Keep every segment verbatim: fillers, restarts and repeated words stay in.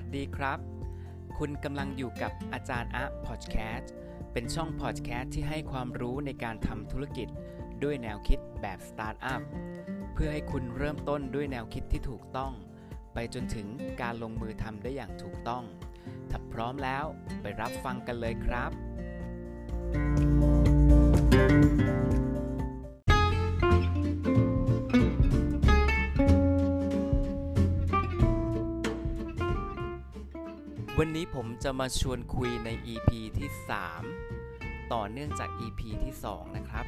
วัสดีครับคุณกำลังอยู่กับอาจารย์อะพอดแคสต์เป็นช่องพอดแคสต์ที่ให้ความรู้ในการทำธุรกิจด้วยแนวคิดแบบสตาร์ทอัพเพื่อให้คุณเริ่มต้นด้วยแนวคิดที่ถูกต้องไปจนถึงการลงมือทำได้อย่างถูกต้องถ้าพร้อมแล้วไปรับฟังกันเลยครับวันนี้ผมจะมาชวนคุยใน อี พี ที่สามต่อเนื่องจาก อี พี ที่สองนะครับ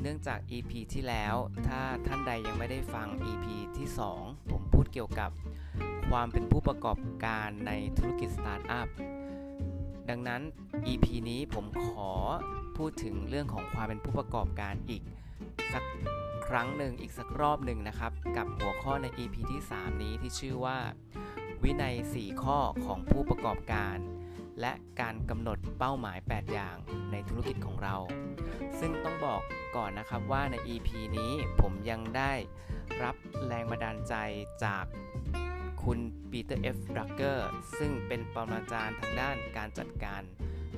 เนื่องจาก อี พี ที่แล้วถ้าท่านใดยังไม่ได้ฟัง อี พี ที่สองผมพูดเกี่ยวกับความเป็นผู้ประกอบการในธุรกิจสตาร์ทอัพดังนั้น อี พี นี้ผมขอพูดถึงเรื่องของความเป็นผู้ประกอบการอีกสักครั้งหนึ่งอีกสักรอบหนึ่งนะครับกับหัวข้อใน อี พี ที่สามนี้ที่ชื่อว่าวินัยสี่ข้อของผู้ประกอบการและการกำหนดเป้าหมายแปดอย่างในธุรกิจของเราซึ่งต้องบอกก่อนนะครับว่าใน อี พี นี้ผมยังได้รับแรงบันดาลใจจากคุณ Peter F. Drucker ซึ่งเป็นปรมาจารย์ทางด้านการจัดการ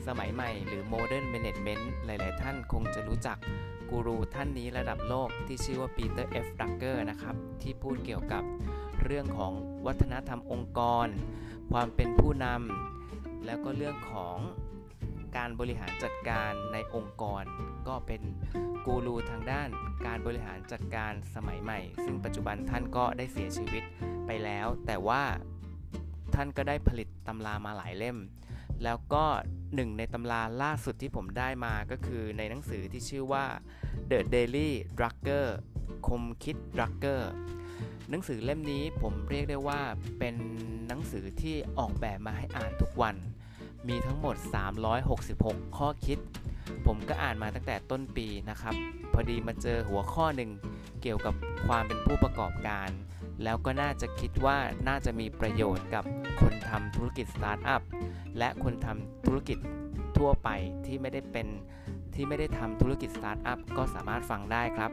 สมัยใหม่หรือ Modern Management หลายๆท่านคงจะรู้จักกูรูท่านนี้ระดับโลกที่ชื่อว่า Peter F. Drucker นะครับที่พูดเกี่ยวกับเรื่องของวัฒนธรรมองค์กรความเป็นผู้นำแล้วก็เรื่องของการบริหารจัดการในองค์กรก็เป็นกูรูทางด้านการบริหารจัดการสมัยใหม่ซึ่งปัจจุบันท่านก็ได้เสียชีวิตไปแล้วแต่ว่าท่านก็ได้ผลิตตำรามาหลายเล่มแล้วก็หนึ่งในตำราล่าสุดที่ผมได้มาก็คือในหนังสือที่ชื่อว่า The Daily Drucker คมคิด Drucker หนังสือเล่มนี้ผมเรียกได้ว่าเป็นหนังสือที่ออกแบบมาให้อ่านทุกวันมีทั้งหมดสามร้อยหกสิบหกข้อคิดผมก็อ่านมาตั้งแต่ต้นปีนะครับพอดีมาเจอหัวข้อหนึ่งเกี่ยวกับความเป็นผู้ประกอบการแล้วก็น่าจะคิดว่าน่าจะมีประโยชน์กับคนทำธุรกิจสตาร์ทอัพและคนทำธุรกิจทั่วไปที่ไม่ได้เป็นที่ไม่ได้ทำธุรกิจสตาร์ทอัพก็สามารถฟังได้ครับ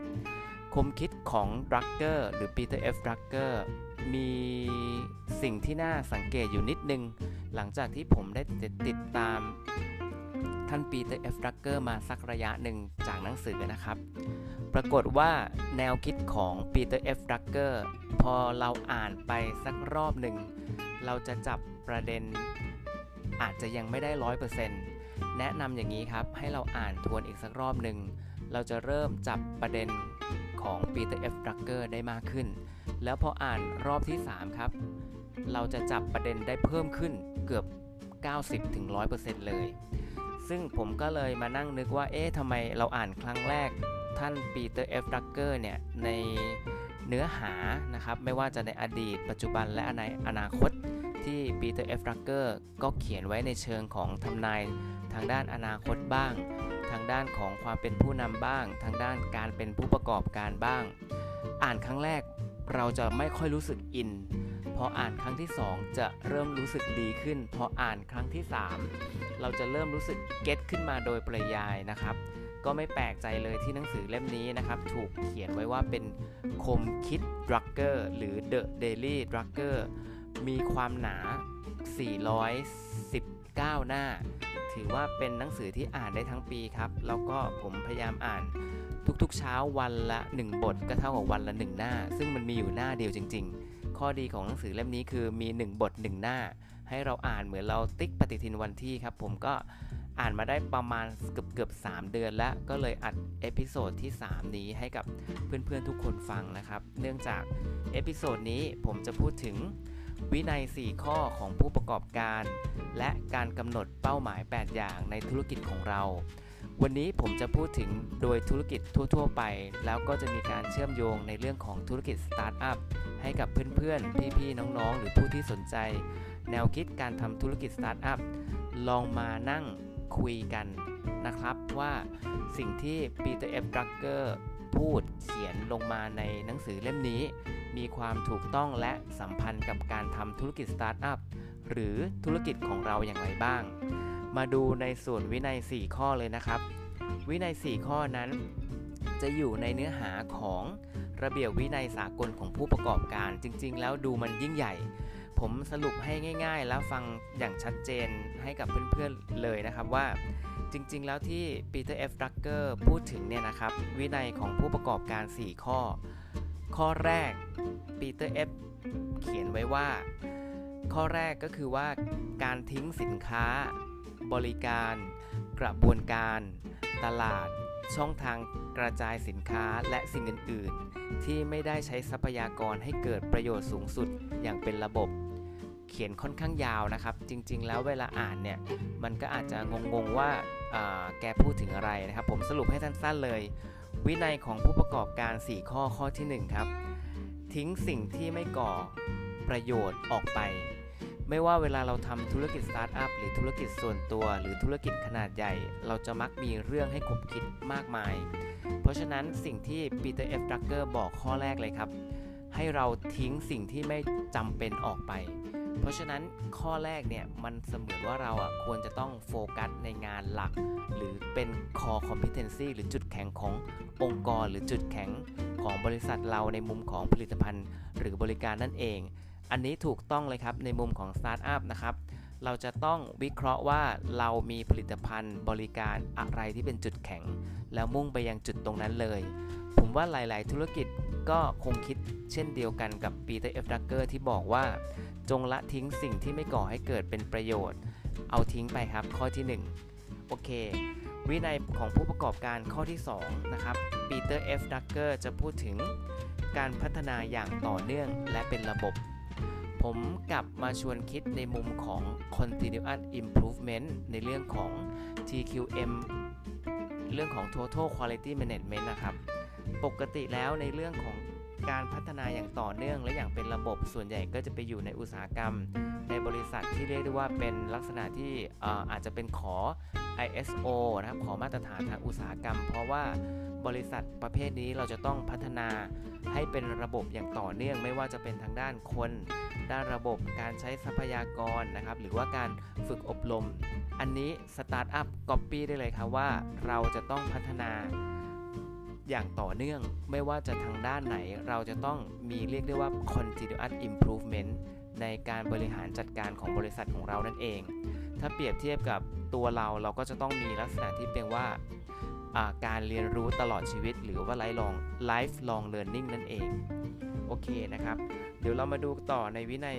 คมคิดของ Drucker หรือ Peter F. Drucker มีสิ่งที่น่าสังเกตอยู่นิดนึงหลังจากที่ผมได้ติดตามท่าน Peter F. Drucker มาสักระยะหนึ่งจากหนังสือนะครับปรากฏว่าแนวคิดของ Peter F. Drucker พอเราอ่านไปสักรอบหนึ่งเราจะจับประเด็นอาจจะยังไม่ได้ ร้อยเปอร์เซ็นต์ แนะนำอย่างนี้ครับให้เราอ่านทวนอีกสักรอบหนึ่งเราจะเริ่มจับประเด็นของ Peter F. Drucker ได้มากขึ้นแล้วพออ่านรอบที่สามครับเราจะจับประเด็นได้เพิ่มขึ้นเกือบ เก้าสิบถึงร้อยเปอร์เซ็นต์ เลยซึ่งผมก็เลยมานั่งนึกว่าเอ๊ะทำไมเราอ่านครั้งแรกท่าน Peter F. Drucker เนี่ยในเนื้อหานะครับไม่ว่าจะในอดีตปัจจุบันและในอนาคตที่ Peter F. Drucker ก็เขียนไว้ในเชิงของทำนายทางด้านอนาคตบ้างทางด้านของความเป็นผู้นำบ้างทางด้านการเป็นผู้ประกอบการบ้างอ่านครั้งแรกเราจะไม่ค่อยรู้สึกอินพออ่านครั้งที่สองจะเริ่มรู้สึกดีขึ้นพออ่านครั้งที่สามเราจะเริ่มรู้สึกเก็ทขึ้นมาโดยปริยายนะครับก็ไม่แปลกใจเลยที่หนังสือเล่มนี้นะครับถูกเขียนไว้ว่าเป็นคมคิด Drucker หรือ The Daily Drucker มีความหนาสี่ร้อยสิบเก้าหน้าถือว่าเป็นหนังสือที่อ่านได้ทั้งปีครับแล้วก็ผมพยายามอ่านทุกๆเช้าวันละหนึ่งบทก็เท่ากับวันละหนึ่งหน้าซึ่งมันมีอยู่หน้าเดียวจริงๆข้อดีของหนังสือเล่มนี้คือมีหนึ่งบทหนึ่งหน้าให้เราอ่านเหมือนเราติ๊กปฏิทินวันที่ครับผมก็อ่านมาได้ประมาณเกือบๆสามเดือนแล้วก็เลยอัดเอพิโซดที่สามนี้ให้กับเพื่อนๆทุกคนฟังนะครับเนื่องจากเอพิโซดนี้ผมจะพูดถึงวินัยสี่ข้อของผู้ประกอบการและการกำหนดเป้าหมายแปดอย่างในธุรกิจของเราวันนี้ผมจะพูดถึงโดยธุรกิจทั่วๆไปแล้วก็จะมีการเชื่อมโยงในเรื่องของธุรกิจสตาร์ทอัพให้กับเพื่อนๆพี่ๆน้องๆหรือผู้ที่สนใจแนวคิดการทำธุรกิจสตาร์ทอัพลองมานั่งคุยกันนะครับว่าสิ่งที่ Peter F. Drucker พูดเขียนลงมาในหนังสือเล่มนี้มีความถูกต้องและสัมพันธ์กับการทำธุรกิจสตาร์ทอัพหรือธุรกิจของเราอย่างไรบ้างมาดูในส่วนวินัยสี่ข้อเลยนะครับวินัยสี่ข้อนั้นจะอยู่ในเนื้อหาของระเบียบวินัยสากลของผู้ประกอบการจริงๆแล้วดูมันยิ่งใหญ่ ผมสรุปให้ง่ายๆแล้วฟังอย่างชัดเจนให้กับเพื่อนๆเลยนะครับว่าจริงๆแล้วที่ Peter F. Drucker พูดถึงเนี่ยนะครับวินัยของผู้ประกอบการสี่ข้อข้อแรก Peter F. เขียนไว้ว่าข้อแรกก็คือว่าการทิ้งสินค้าบริการกระบวนการตลาดช่องทางกระจายสินค้าและสิ่งอื่นๆที่ไม่ได้ใช้ทรัพยากรให้เกิดประโยชน์สูงสุดอย่างเป็นระบบเขียนค่อนข้างยาวนะครับจริงๆแล้วเวลาอ่านเนี่ยมันก็อาจจะงงๆว่าแกพูดถึงอะไรนะครับผมสรุปให้สั้นๆเลยวินัยของผู้ประกอบการสี่ข้อข้อที่หนึ่งครับทิ้งสิ่งที่ไม่ก่อประโยชน์ออกไปไม่ว่าเวลาเราทำธุรกิจสตาร์ทอัพหรือธุรกิจส่วนตัวหรือธุรกิจขนาดใหญ่เราจะมักมีเรื่องให้คบคิดมากมายเพราะฉะนั้นสิ่งที่ Peter F. Drucker บอกข้อแรกเลยครับให้เราทิ้งสิ่งที่ไม่จำเป็นออกไปเพราะฉะนั้นข้อแรกเนี่ยมันเสมือนว่าเราอ่ะควรจะต้องโฟกัสในงานหลักหรือเป็น core competency หรือจุดแข็งขององค์กรหรือจุดแข็งของบริษัทเราในมุมของผลิตภัณฑ์หรือบริการนั่นเองอันนี้ถูกต้องเลยครับในมุมของสตาร์ทอัพนะครับเราจะต้องวิเคราะห์ว่าเรามีผลิตภัณฑ์บริการอะไรที่เป็นจุดแข็งแล้วมุ่งไปยังจุดตรงนั้นเลยผมว่าหลายๆธุรกิจก็คงคิดเช่นเดียวกันกับ Peter F. Drucker ที่บอกว่าจงละทิ้งสิ่งที่ไม่ก่อให้เกิดเป็นประโยชน์เอาทิ้งไปครับข้อที่หนึ่งโอเควินัยของผู้ประกอบการข้อที่สองนะครับ Peter F. Drucker จะพูดถึงการพัฒนาอย่างต่อเนื่องและเป็นระบบผมกลับมาชวนคิดในมุมของ continuous improvement ในเรื่องของ ที คิว เอ็ม เรื่องของ total quality management นะครับปกติแล้วในเรื่องของการพัฒนาอย่างต่อเนื่องและอย่างเป็นระบบส่วนใหญ่ก็จะไปอยู่ในอุตสาหกรรมในบริษัทที่เรียกได้ว่าเป็นลักษณะที่ อ, อาจจะเป็นขอ ไอ เอส โอ นะครับขอมาตรฐานทางอุตสาหกรรมเพราะว่าบริษัทประเภทนี้เราจะต้องพัฒนาให้เป็นระบบอย่างต่อเนื่องไม่ว่าจะเป็นทางด้านคนด้านระบบการใช้ทรัพยากรนะครับหรือว่าการฝึกอบรมอันนี้สตาร์ทอัพก๊อปปี้ได้เลยครับว่าเราจะต้องพัฒนาอย่างต่อเนื่องไม่ว่าจะทางด้านไหนเราจะต้องมีเรียกได้ว่า continuous improvement ในการบริหารจัดการของบริษัทของเรานั่นเองถ้าเปรียบเทียบกับตัวเราเราก็จะต้องมีลักษณะที่เป็นว่าการเรียนรู้ตลอดชีวิตหรือว่า lifelong learning นั่นเองโอเคนะครับเดี๋ยวเรามาดูต่อในวินัย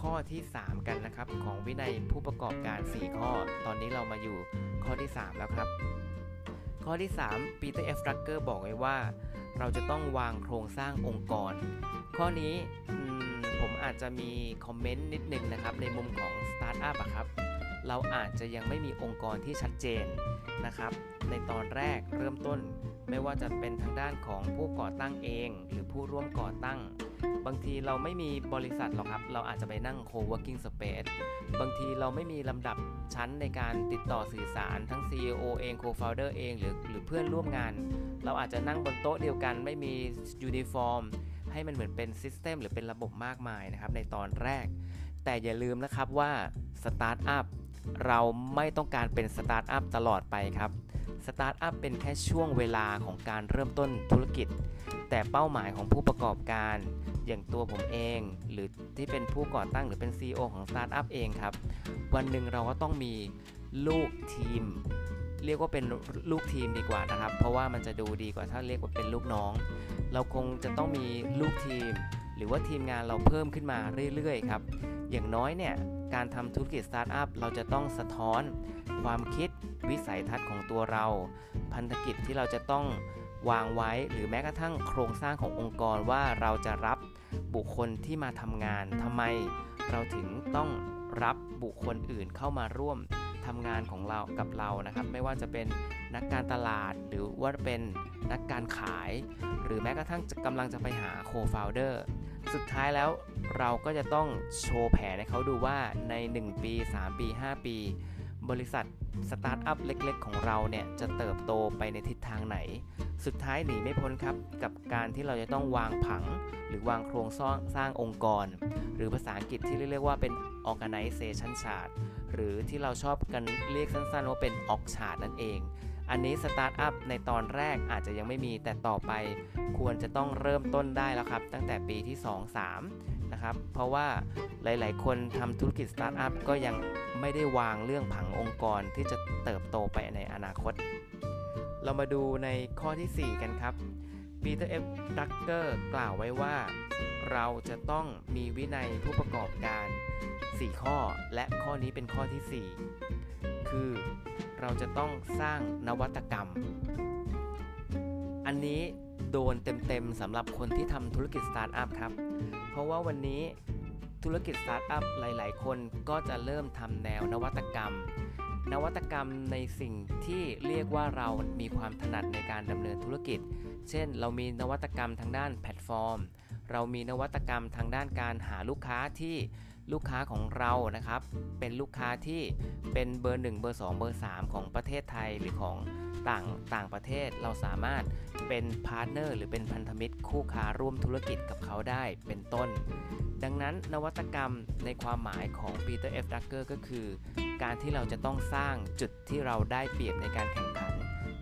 ข้อที่สามกันนะครับของวินัยผู้ประกอบการสี่ข้อตอนนี้เรามาอยู่ข้อที่สามแล้วครับข้อที่สาม Peter F. Drucker บอกไว้ว่าเราจะต้องวางโครงสร้างองค์กรข้อนี้ผมอาจจะมีคอมเมนต์นิดนึงนะครับในมุมของสตาร์ทอัพครับเราอาจจะยังไม่มีองค์กรที่ชัดเจนนะครับในตอนแรกเริ่มต้นไม่ว่าจะเป็นทางด้านของผู้ก่อตั้งเองหรือผู้ร่วมก่อตั้งบางทีเราไม่มีบริษัทหรอกครับเราอาจจะไปนั่ง co-working space บางทีเราไม่มีลำดับชั้นในการติดต่อสื่อสารทั้ง ซี อี โอ เอง co-founder เองหรือหรือเพื่อนร่วมงานเราอาจจะนั่งบนโต๊ะเดียวกันไม่มียูนิฟอร์มให้มันเหมือนเป็น system หรือเป็นระบบมากมายนะครับในตอนแรกแต่อย่าลืมนะครับว่าสตาร์ทอัพเราไม่ต้องการเป็นสตาร์ทอัพตลอดไปครับสตาร์ทอัพเป็นแค่ช่วงเวลาของการเริ่มต้นธุรกิจแต่เป้าหมายของผู้ประกอบการอย่างตัวผมเองหรือที่เป็นผู้ก่อตั้งหรือเป็น ซี อี โอ ของสตาร์ทอัพเองครับวันหนึ่งเราก็ต้องมีลูกทีมเรียกว่าเป็นลูกทีมดีกว่านะครับเพราะว่ามันจะดูดีกว่าถ้าเรียกว่าเป็นลูกน้องเราคงจะต้องมีลูกทีมหรือว่าทีมงานเราเพิ่มขึ้นมาเรื่อยๆครับอย่างน้อยเนี่ยการทำธุรกิจสตาร์ทอัพเราจะต้องสะท้อนความคิดวิสัยทัศน์ของตัวเราพันธกิจที่เราจะต้องวางไว้หรือแม้กระทั่งโครงสร้างขององค์กรว่าเราจะรับบุคคลที่มาทำงานทำไมเราถึงต้องรับบุคคลอื่นเข้ามาร่วมทำงานของเรากับเรานะครับไม่ว่าจะเป็นนักการตลาดหรือว่าเป็นนักการขายหรือแม้กระทั่งกำลังจะไปหาโคฟาวเดอร์สุดท้ายแล้วเราก็จะต้องโชว์แผนให้เขาดูว่าในหนึ่งปีสามปีห้าปีบริษัทสตาร์ทอัพเล็กๆของเราเนี่ยจะเติบโตไปในทิศทางไหนสุดท้ายหนีไม่พ้นครับกับการที่เราจะต้องวางผังหรือวางโครงสร้างสร้างองค์กรหรือภาษาอังกฤษที่เรียกว่าเป็น organization chart หรือที่เราชอบกันเรียกสั้นๆว่าเป็น org chart นั่นเองอันนี้สตาร์ทอัพในตอนแรกอาจจะยังไม่มีแต่ต่อไปควรจะต้องเริ่มต้นได้แล้วครับตั้งแต่ปีที่ สอง สาม นะครับเพราะว่าหลายๆคนทำธุรกิจสตาร์ทอัพก็ยังไม่ได้วางเรื่องผังองค์กรที่จะเติบโตไปในอนาคตเรามาดูในข้อที่สี่กันครับ Peter F. Drucker กล่าวไว้ว่าเราจะต้องมีวินัยผู้ประกอบการสี่ข้อและข้อนี้เป็นข้อที่สี่คือเราจะต้องสร้างนวัตกรรมอันนี้โดนเต็มๆสำหรับคนที่ทำธุรกิจสตาร์ทอัพครับเพราะว่าวันนี้ธุรกิจสตาร์ทอัพหลายๆคนก็จะเริ่มทำแนวนวัตกรรมนวัตกรรมในสิ่งที่เรียกว่าเรามีความถนัดในการดำเนินธุรกิจเช่นเรามีนวัตกรรมทางด้านแพลตฟอร์มเรามีนวัตกรรมทางด้านการหาลูกค้าที่ลูกค้าของเรานะครับเป็นลูกค้าที่เป็นเบอร์หนึ่งเบอร์สองเบอร์สามของประเทศไทยหรือของต่างต่างประเทศเราสามารถเป็นพาร์ทเนอร์หรือเป็นพันธมิตรคู่ค้าร่วมธุรกิจกับเขาได้เป็นต้นดังนั้นนวัตกรรมในความหมายของ Peter F. Drucker ก็คือการที่เราจะต้องสร้างจุดที่เราได้เปรียบในการแข่งขัน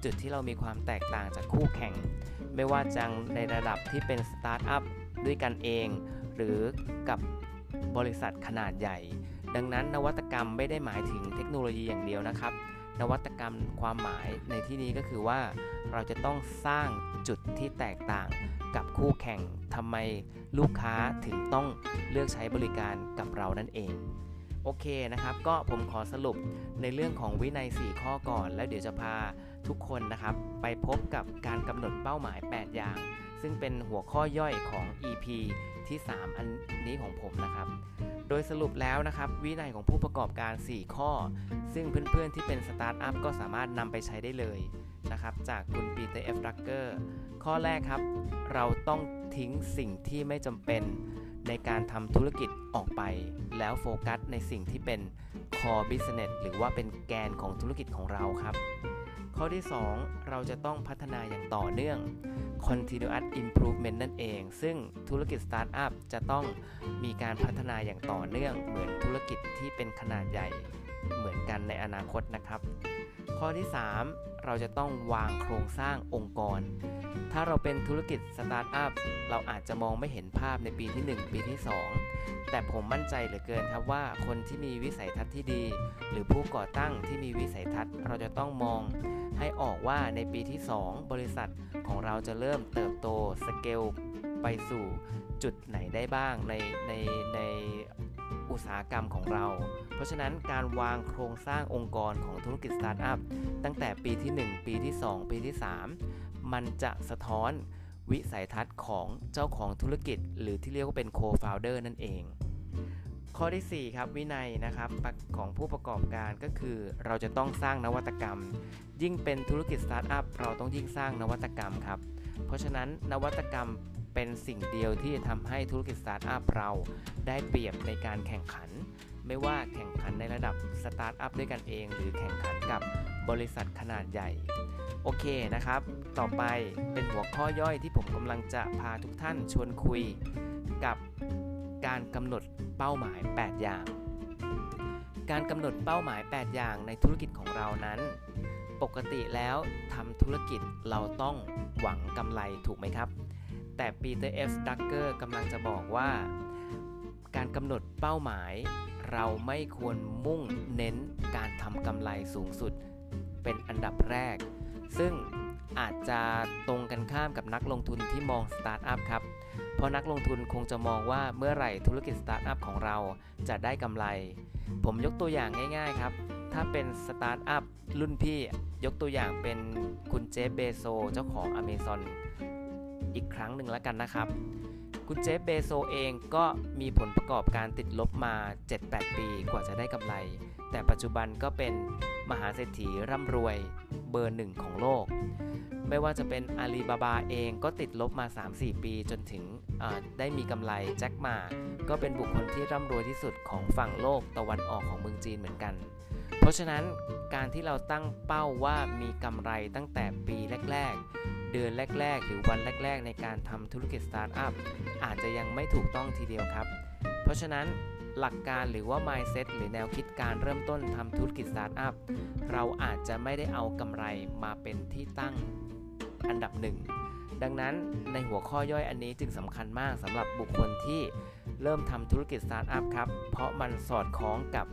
จุดที่เรามีความแตกต่างจากคู่แข่งไม่ว่าจังในระดับที่เป็นสตาร์ทอัพด้วยกันเองหรือกับบริษัทขนาดใหญ่ดังนั้นนวัตกรรมไม่ได้หมายถึงเทคโนโลยีอย่างเดียวนะครับนวัตกรรมความหมายในที่นี้ก็คือว่าเราจะต้องสร้างจุดที่แตกต่างกับคู่แข่งทำไมลูกค้าถึงต้องเลือกใช้บริการกับเรานั่นเองโอเคนะครับก็ผมขอสรุปในเรื่องของวินัยสี่ข้อก่อนแล้วเดี๋ยวจะพาทุกคนนะครับไปพบกับการกำหนดเป้าหมายแปดอย่างซึ่งเป็นหัวข้อย่อยของ อี พี ที่สามอันนี้ของผมนะครับโดยสรุปแล้วนะครับวินัยของผู้ประกอบการสี่ข้อซึ่งเพื่อนๆที่เป็นสตาร์ทอัพก็สามารถนำไปใช้ได้เลยนะครับจากคุณ Peter F. Drucker ข้อแรกครับเราต้องทิ้งสิ่งที่ไม่จำเป็นในการทำธุรกิจออกไปแล้วโฟกัสในสิ่งที่เป็น core business หรือว่าเป็นแกนของธุรกิจของเราครับข้อที่สองเราจะต้องพัฒนาอย่างต่อเนื่อง continuous improvement นั่นเองซึ่งธุรกิจสตาร์ทอัพจะต้องมีการพัฒนาอย่างต่อเนื่องเหมือนธุรกิจที่เป็นขนาดใหญ่เหมือนกันในอนาคตนะครับข้อที่สามเราจะต้องวางโครงสร้างองค์กรถ้าเราเป็นธุรกิจสตาร์ทอัพเราอาจจะมองไม่เห็นภาพในปีที่หนึ่งปีที่สองแต่ผมมั่นใจเหลือเกินครับว่าคนที่มีวิสัยทัศน์ที่ดีหรือผู้ก่อตั้งที่มีวิสัยทัศน์เราจะต้องมองให้ออกว่าในปีที่สองบริษัทของเราจะเริ่มเติบโตสเกลไปสู่จุดไหนได้บ้างในในในอุตสาหกรรมของเราเพราะฉะนั้นการวางโครงสร้างองค์กรของธุรกิจสตาร์ทอัพตั้งแต่ปีที่หนึ่งปีที่สองปีที่สามมันจะสะท้อนวิสัยทัศน์ของเจ้าของธุรกิจหรือที่เรียกว่าเป็นโคฟาวเดอร์นั่นเองข้อที่สี่ครับวินัยนะครับของผู้ประกอบการก็คือเราจะต้องสร้างนวัตกรรมยิ่งเป็นธุรกิจสตาร์ทอัพเราต้องยิ่งสร้างนวัตกรรมครับเพราะฉะนั้นนวัตกรรมเป็นสิ่งเดียวที่จะทำให้ธุรกิจสตาร์ทอัพเราได้เปรียบในการแข่งขันไม่ว่าแข่งขันในระดับสตาร์ทอัพด้วยกันเองหรือแข่งขันกับบริษัทขนาดใหญ่โอเคนะครับต่อไปเป็นหัวข้อย่อยที่ผมกำลังจะพาทุกท่านชวนคุยกับการกำหนดเป้าหมายแปดอย่างการกำหนดเป้าหมายแปดอย่างในธุรกิจของเรานั้นปกติแล้วทำธุรกิจเราต้องหวังกำไรถูกไหมครับแต่ Peter F. Drucker กำลังจะบอกว่าการกำหนดเป้าหมายเราไม่ควรมุ่งเน้นการทำกำไรสูงสุดเป็นอันดับแรกซึ่งอาจจะตรงกันข้ามกับนักลงทุนที่มองสตาร์ทอัพครับเพราะนักลงทุนคงจะมองว่าเมื่อไหร่ธุรกิจสตาร์ทอัพของเราจะได้กำไรผมยกตัวอย่างง่ายๆครับถ้าเป็นสตาร์ทอัพรุ่นพี่ยกตัวอย่างเป็นคุณเจฟ เบโซเจ้าของ Amazon อีกครั้งหนึ่งแล้วกันนะครับคุณเจฟ เบโซเองก็มีผลประกอบการติดลบมา เจ็ดแปด ปีกว่าจะได้กำไรแต่ปัจจุบันก็เป็นมหาเศรษฐีร่ำรวยเบอร์หนึ่งของโลกไม่ว่าจะเป็นอาลีบาบาเองก็ติดลบมา สามสี่ ปีจนถึงได้มีกำไรแจ็คหม่าก็เป็นบุคคลที่ร่ำรวยที่สุดของฝั่งโลกตะวันออกของเมืองจีนเหมือนกันเพราะฉะนั้นการที่เราตั้งเป้าว่ามีกำไรตั้งแต่ปีแรกๆเดือนแรกๆหรือวันแรกๆในการทำธุรกิจสตาร์ทอัพอาจจะยังไม่ถูกต้องทีเดียวครับเพราะฉะนั้นหลักการหรือว่า mindset หรือแนวคิดการเริ่มต้นทำธุรกิจสตาร์ทอัพเราอาจจะไม่ได้เอากำไรมาเป็นที่ตั้งอันดับหนึ่ง ดังนั้นในหัวข้อย่อยอันนี้จึงสำคัญมากสำหรับบุคคลที่เริ่มทำธุรกิจสตาร์ทอัพครับเพราะมันสอดคล้องกับ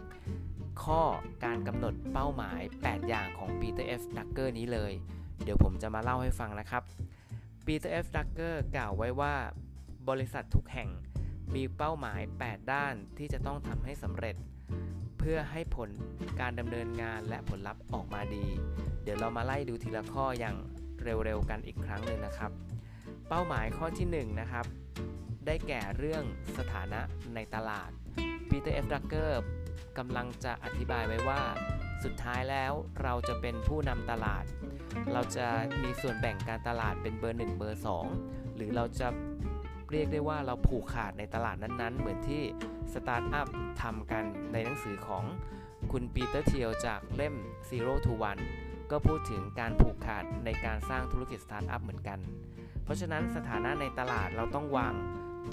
ข้อการกำหนดเป้าหมายแปดอย่างของ Peter F. Drucker นี้เลยเดี๋ยวผมจะมาเล่าให้ฟังนะครับ Peter F. Drucker กล่าวไว้ว่าบริษัททุกแห่งมีเป้าหมายแปดด้านที่จะต้องทำให้สำเร็จเพื่อให้ผลการดำเนินงานและผลลัพธ์ออกมาดีเดี๋ยวเรามาไล่ดูทีละข้ออย่างเร็วๆกันอีกครั้งหนึ่งนะครับเป้าหมายข้อที่หนึ่ง น, นะครับได้แก่เรื่องสถานะในตลาด Peter F. Drucker กำลังจะอธิบายไว้ว่าสุดท้ายแล้วเราจะเป็นผู้นำตลาดเราจะมีส่วนแบ่งการตลาดเป็นเบอร์หนึ่งเบอร์สองหรือเราจะเรียกได้ว่าเราผูกขาดในตลาดนั้นๆเหมือนที่สตาร์ทอัพทำกันในหนังสือของคุณปีเตอร์เทียวจากเล่ม โอ ทู วัน ก็พูดถึงการผูกขาดในการสร้างธุรกิจสตาร์ทอัพเหมือนกันเพราะฉะนั้นสถานะในตลาดเราต้องวาง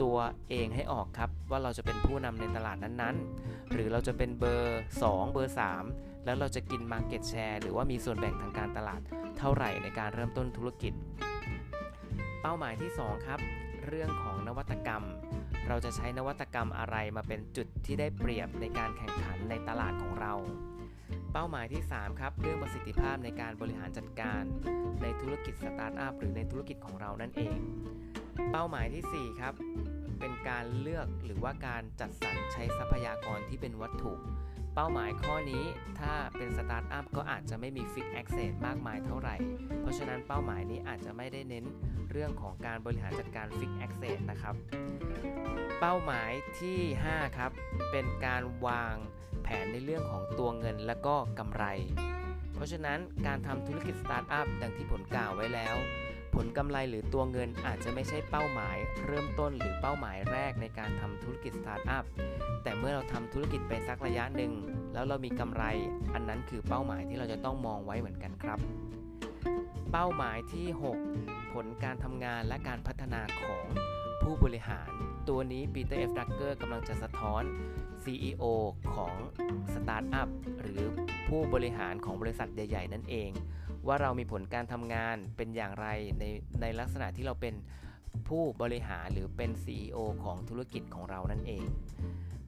ตัวเองให้ออกครับว่าเราจะเป็นผู้นำในตลาดนั้นๆหรือเราจะเป็นเบอร์สองเบอร์สามแล้วเราจะกิน market share หรือว่ามีส่วนแบ่งทางการตลาดเท่าไหร่ในการเริ่มต้นธุรกิจเป้าหมายที่สองครับเรื่องของนวัตกรรมเราจะใช้นวัตกรรมอะไรมาเป็นจุดที่ได้เปรียบในการแข่งขันในตลาดของเราเป้าหมายที่สามครับเรื่องประสิทธิภาพในการบริหารจัดการในธุรกิจสตาร์ทอัพหรือในธุรกิจของเรานั่นเองเป้าหมายที่สี่ครับเป็นการเลือกหรือว่าการจัดสรรใช้ทรัพยากรที่เป็นวัตถุเป้าหมายข้อนี้ถ้าเป็นสตาร์ทอัพก็อาจจะไม่มี Fixed Asset มากมายเท่าไหร่เพราะฉะนั้นเป้าหมายนี้อาจจะไม่ได้เน้นเรื่องของการบริหารจัดการ Fixed Asset นะครับเป้าหมายที่ห้าครับเป็นการวางแผนในเรื่องของตัวเงินและก็กำไรเพราะฉะนั้นการทำธุรกิจสตาร์ทอัพดังที่ผมกล่าวไว้แล้วผลกำไรหรือตัวเงินอาจจะไม่ใช่เป้าหมายเริ่มต้นหรือเป้าหมายแรกในการทำธุรกิจสตาร์ทอัพแต่เมื่อเราทำธุรกิจไปสักระยะหนึ่งแล้วเรามีกำไรอันนั้นคือเป้าหมายที่เราจะต้องมองไว้เหมือนกันครับเป้าหมายที่หกผลการทำงานและการพัฒนาของผู้บริหารตัวนี้ Peter F. Drucker กำลังจะสะท้อน ซี อี โอ ของสตาร์ทอัพหรือผู้บริหารของบริษัทใหญ่ๆนั่นเองว่าเรามีผลการทำงานเป็นอย่างไรในในลักษณะที่เราเป็นผู้บริหารหรือเป็น ซี อี โอ ของธุรกิจของเรานั่นเอง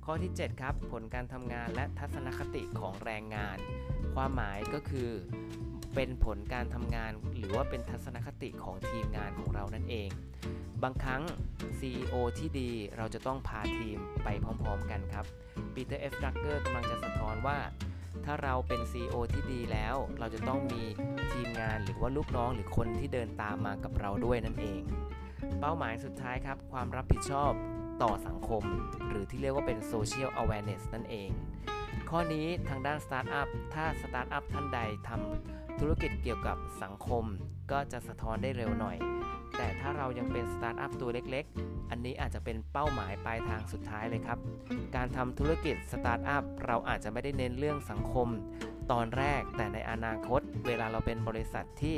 ข้อที่เจ็ดครับผลการทำงานและทัศนคติของแรงงานความหมายก็คือเป็นผลการทำงานหรือว่าเป็นทัศนคติของทีมงานของเรานั่นเองบางครั้ง ซี อี โอ ที่ดีเราจะต้องพาทีมไปพร้อมๆกันครับ Peter F. Drucker กำลังจะสะท้อนว่าถ้าเราเป็น ซี อี โอ ที่ดีแล้วเราจะต้องมีทีมงานหรือว่าลูกน้องหรือคนที่เดินตามมากับเราด้วยนั่นเองเป้าหมายสุดท้ายครับความรับผิดชอบต่อสังคมหรือที่เรียกว่าเป็น Social Awareness นั่นเองข้อนี้ทางด้านสตาร์ทอัพถ้าสตาร์ทอัพท่านใดทำธุรกิจเกี่ยวกับสังคมก็จะสะท้อนได้เร็วหน่อยแต่ถ้าเรายังเป็นสตาร์ทอัพตัวเล็กๆอันนี้อาจจะเป็นเป้าหมายปลายทางสุดท้ายเลยครับการทำธุรกิจสตาร์ทอัพเราอาจจะไม่ได้เน้นเรื่องสังคมตอนแรกแต่ในอนาคตเวลาเราเป็นบริษัทที่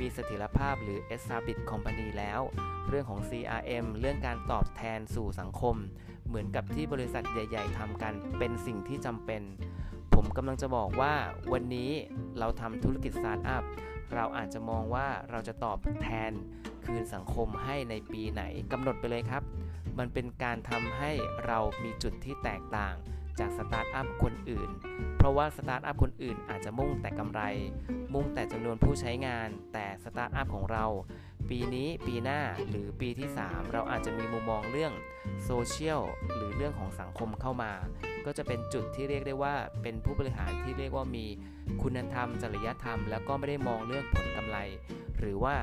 มีเสถียรภาพหรือ Established Company แล้วเรื่องของ ซี อาร์ เอ็ม เรื่องการตอบแทนสู่สังคมเหมือนกับที่บริษัทใหญ่ๆทำกันเป็นสิ่งที่จำเป็นผมกำลังจะบอกว่าวันนี้เราทำธุรกิจสตาร์ทอัพเราอาจจะมองว่าเราจะตอบแทนคืนสังคมให้ในปีไหนกำหนดไปเลยครับมันเป็นการทำให้เรามีจุดที่แตกต่างจากสตาร์ทอัพคนอื่นเพราะว่าสตาร์ทอัพคนอื่นอาจจะมุ่งแต่กำไรมุ่งแต่จำนวนผู้ใช้งานแต่สตาร์ทอัพของเราปีนี้ปีหน้าหรือปีที่สามเราอาจจะมีมุมมองเรื่องโซเชียลหรือเรื่องของสังคมเข้ามาก็จะเป็นจุดที่เรียกได้ว่าเป็นผู้บริหารที่เรียกว่ามีคุณธรรมจริยธรรมแล้วก็ไม่ได้มองเรื่องผลกำไรหรือว่า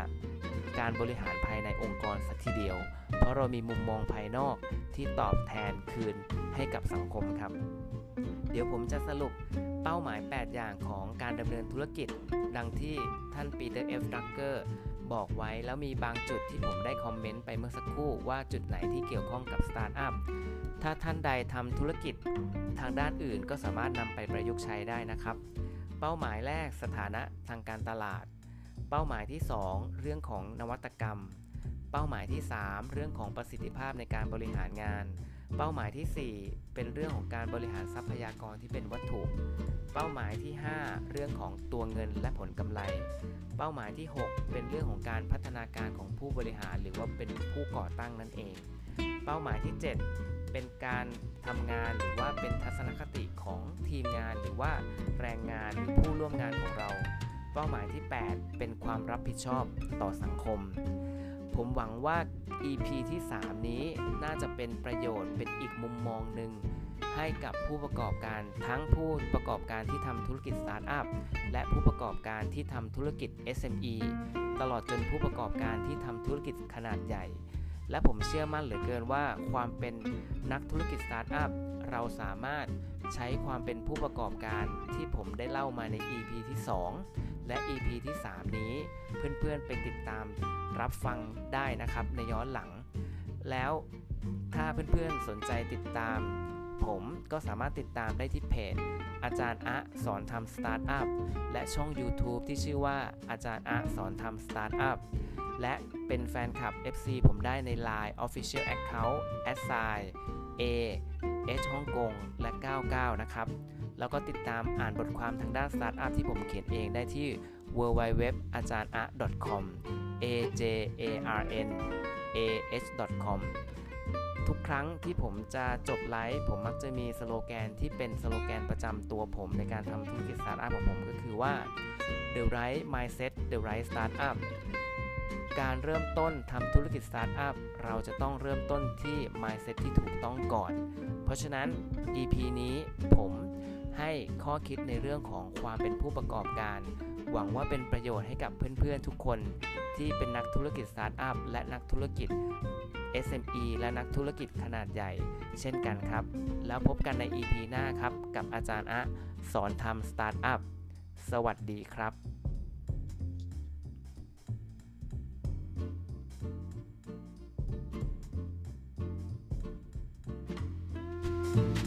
การบริหารภายในองค์กรสักทีเดียวเพราะเรามีมุมมองภายนอกที่ตอบแทนคืนให้กับสังคมครับเดี๋ยวผมจะสรุปเป้าหมายแปดอย่างของการดำเนินธุรกิจดังที่ท่าน Peter F. Drucker บอกไว้แล้วมีบางจุดที่ผมได้คอมเมนต์ไปเมื่อสักครู่ว่าจุดไหนที่เกี่ยวข้องกับสตาร์ทอัพถ้าท่านใดทำธุรกิจทางด้านอื่นก็สามารถนำไปประยุกต์ใช้ได้นะครับเป้าหมายแรกสถานะทางการตลาดเป้าหมายที่สองเรื่องของนวัตกรรมเป้าหมายที่สามเรื่องของประสิทธิภาพในการบริหารงาน เป้าหมายที่สี่เป็นเรื่องของการบริหารทรัพยากรที่เป็นวัตถุเป้าหมายที่ห้าเรื่องของตัวเงินและผลกำไรเป้าหมายที่หกเป็นเรื่องของการพัฒนาการของผู้บริหารหรือว่าเป็นผู้ก่อตั้งนั่นเองเป้าหมายที่เจ็ดเป็นการทำงานหรือว่าเป็นทัศนคติของทีมงานหรือว่าแรงงานหรือผู้ร่วมงานของเราเป้าหมายที่แปดเป็นความรับผิดชอบต่อสังคมผมหวังว่า อี พี ที่สามนี้น่าจะเป็นประโยชน์เป็นอีกมุมมองหนึ่งให้กับผู้ประกอบการทั้งผู้ประกอบการที่ทำธุรกิจสตาร์ทอัพและผู้ประกอบการที่ทำธุรกิจ เอส เอ็ม อี ตลอดจนผู้ประกอบการที่ทำธุรกิจขนาดใหญ่และผมเชื่อมั่นเหลือเกินว่าความเป็นนักธุรกิจสตาร์ทอัพเราสามารถใช้ความเป็นผู้ประกอบการที่ผมได้เล่ามาใน อี พี ที่สองและ อี พี ที่สามนี้เพื่อนๆไปติดตามรับฟังได้นะครับในย้อนหลังแล้วถ้าเพื่อนๆสนใจติดตามผมก็สามารถติดตามได้ที่เพจอาจารย์อะสอนทำสตาร์ทอัพและช่อง YouTube ที่ชื่อว่าอาจารย์อะสอนทำสตาร์ทอัพและเป็นแฟนคลับ เอฟ ซี ผมได้ใน ไลน์ Official Account at sign a h hong kong และเก้าสิบเก้านะครับแล้วก็ติดตามอ่านบทความทางด้านสตาร์ทอัพที่ผมเขียนเองได้ที่ ดับเบิลยู ดับเบิลยู ดับเบิลยู ดอท อาจารย์อะ ดอท คอม a j a r n a h ดอท คอมทุกครั้งที่ผมจะจบไลฟ์ผมมักจะมีสโลแกนที่เป็นสโลแกนประจำตัวผมในการทำธุรกิจสตาร์ทอัพของผมก็คือว่า The Right Mindset The Right Startup การเริ่มต้นทำธุรกิจสตาร์ทอัพเราจะต้องเริ่มต้นที่ Mindset ที่ถูกต้องก่อนเพราะฉะนั้น อี พี นี้ผมให้ข้อคิดในเรื่องของความเป็นผู้ประกอบการหวังว่าเป็นประโยชน์ให้กับเพื่อนๆทุกคนที่เป็นนักธุรกิจสตาร์ทอัพและนักธุรกิจ เอส เอ็ม อี และนักธุรกิจขนาดใหญ่เช่นกันครับแล้วพบกันใน อี พี หน้าครับกับอาจารย์อะสอนทำสตาร์ทอัพสวัสดีครับ